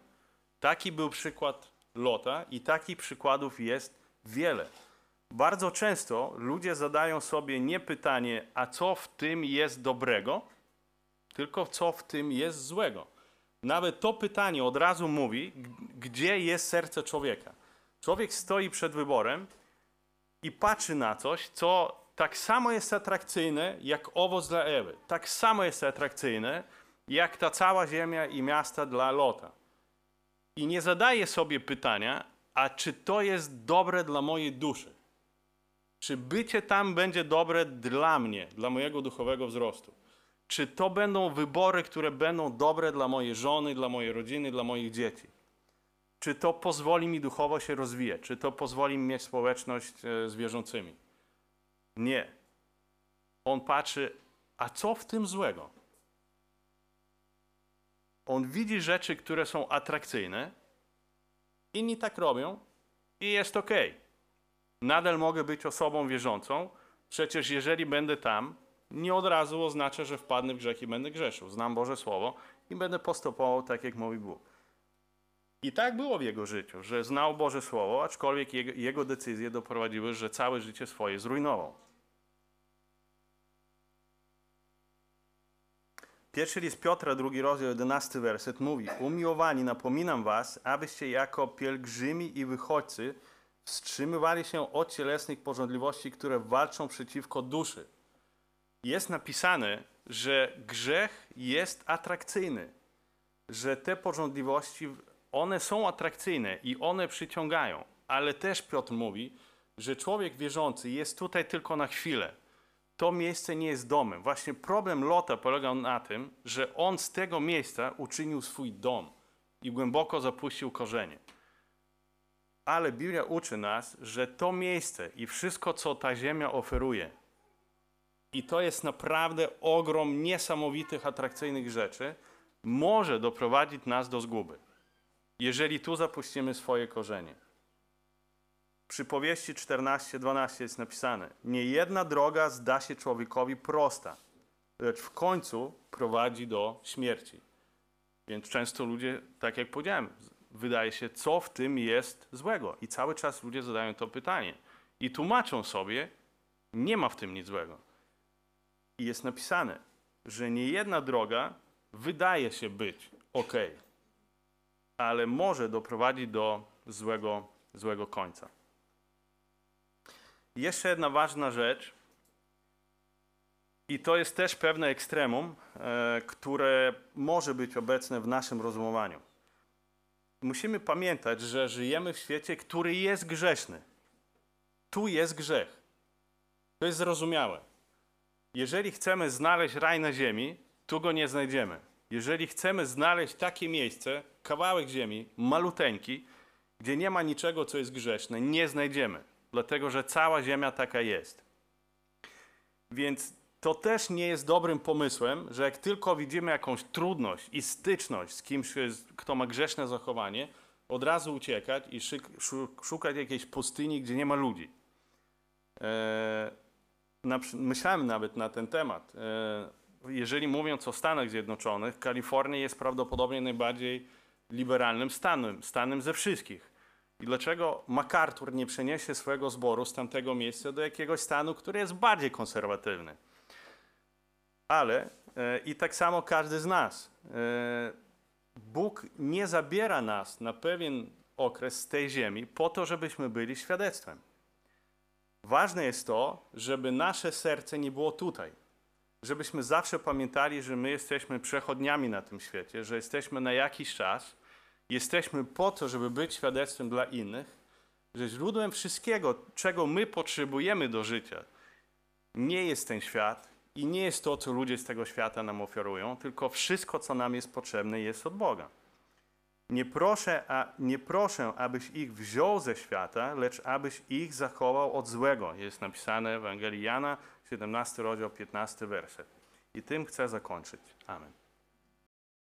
Taki był przykład Lota i takich przykładów jest wiele. Bardzo często ludzie zadają sobie nie pytanie, a co w tym jest dobrego, tylko co w tym jest złego. Nawet to pytanie od razu mówi, gdzie jest serce człowieka. Człowiek stoi przed wyborem i patrzy na coś, co tak samo jest atrakcyjne jak owoc dla Ewy. Tak samo jest atrakcyjne jak ta cała ziemia i miasta dla Lota. I nie zadaje sobie pytania, a czy to jest dobre dla mojej duszy? Czy bycie tam będzie dobre dla mnie, dla mojego duchowego wzrostu? Czy to będą wybory, które będą dobre dla mojej żony, dla mojej rodziny, dla moich dzieci? Czy to pozwoli mi duchowo się rozwijać? Czy to pozwoli mi mieć społeczność z wierzącymi? Nie. On patrzy, a co w tym złego? On widzi rzeczy, które są atrakcyjne, inni tak robią i jest okej. Okay. Nadal mogę być osobą wierzącą, przecież jeżeli będę tam, nie od razu oznacza, że wpadnę w grzech i będę grzeszył. Znam Boże Słowo i będę postępował tak, jak mówi Bóg. I tak było w jego życiu, że znał Boże Słowo, aczkolwiek jego, jego decyzje doprowadziły, że całe życie swoje zrujnował. Pierwszy list Piotra, drugi rozdział, jedenasty werset mówi: Umiłowani, napominam was, abyście jako pielgrzymi i wychodźcy wstrzymywali się od cielesnych pożądliwości, które walczą przeciwko duszy. Jest napisane, że grzech jest atrakcyjny, że te pożądliwości, one są atrakcyjne i one przyciągają, ale też Piotr mówi, że człowiek wierzący jest tutaj tylko na chwilę. To miejsce nie jest domem. Właśnie problem Lota polegał na tym, że on z tego miejsca uczynił swój dom i głęboko zapuścił korzenie. Ale Biblia uczy nas, że to miejsce i wszystko, co ta ziemia oferuje, i to jest naprawdę ogrom niesamowitych, atrakcyjnych rzeczy, może doprowadzić nas do zguby, jeżeli tu zapuścimy swoje korzenie. W Przypowieści czternaście dwanaście jest napisane: Nie jedna droga zda się człowiekowi prosta, lecz w końcu prowadzi do śmierci. Więc często ludzie, tak jak powiedziałem, wydaje się, co w tym jest złego. I cały czas ludzie zadają to pytanie. I tłumaczą sobie, nie ma w tym nic złego. I jest napisane, że nie jedna droga wydaje się być ok, ale może doprowadzić do złego, złego końca. Jeszcze jedna ważna rzecz, i to jest też pewne ekstremum, e, które może być obecne w naszym rozumowaniu. Musimy pamiętać, że żyjemy w świecie, który jest grzeszny. Tu jest grzech. To jest zrozumiałe. Jeżeli chcemy znaleźć raj na ziemi, tu go nie znajdziemy. Jeżeli chcemy znaleźć takie miejsce, kawałek ziemi, maluteńki, gdzie nie ma niczego, co jest grzeszne, nie znajdziemy. Dlatego, że cała ziemia taka jest. Więc to też nie jest dobrym pomysłem, że jak tylko widzimy jakąś trudność i styczność z kimś, kto ma grzeszne zachowanie, od razu uciekać i szukać jakiejś pustyni, gdzie nie ma ludzi. Myślałem nawet na ten temat. Jeżeli mówiąc o Stanach Zjednoczonych, Kalifornia jest prawdopodobnie najbardziej liberalnym stanem, stanem ze wszystkich. I dlaczego MacArthur nie przeniesie swojego zboru z tamtego miejsca do jakiegoś stanu, który jest bardziej konserwatywny? Ale e, i tak samo każdy z nas. E, Bóg nie zabiera nas na pewien okres z tej ziemi po to, żebyśmy byli świadectwem. Ważne jest to, żeby nasze serce nie było tutaj. Żebyśmy zawsze pamiętali, że my jesteśmy przechodniami na tym świecie, że jesteśmy na jakiś czas, jesteśmy po to, żeby być świadectwem dla innych, że źródłem wszystkiego, czego my potrzebujemy do życia, nie jest ten świat, I nie jest to, co ludzie z tego świata nam ofiarują, tylko wszystko, co nam jest potrzebne, jest od Boga. Nie proszę, a, nie proszę, abyś ich wziął ze świata, lecz abyś ich zachował od złego. Jest napisane w Ewangelii Jana, siedemnasty rozdział, piętnasty werset. I tym chcę zakończyć. Amen.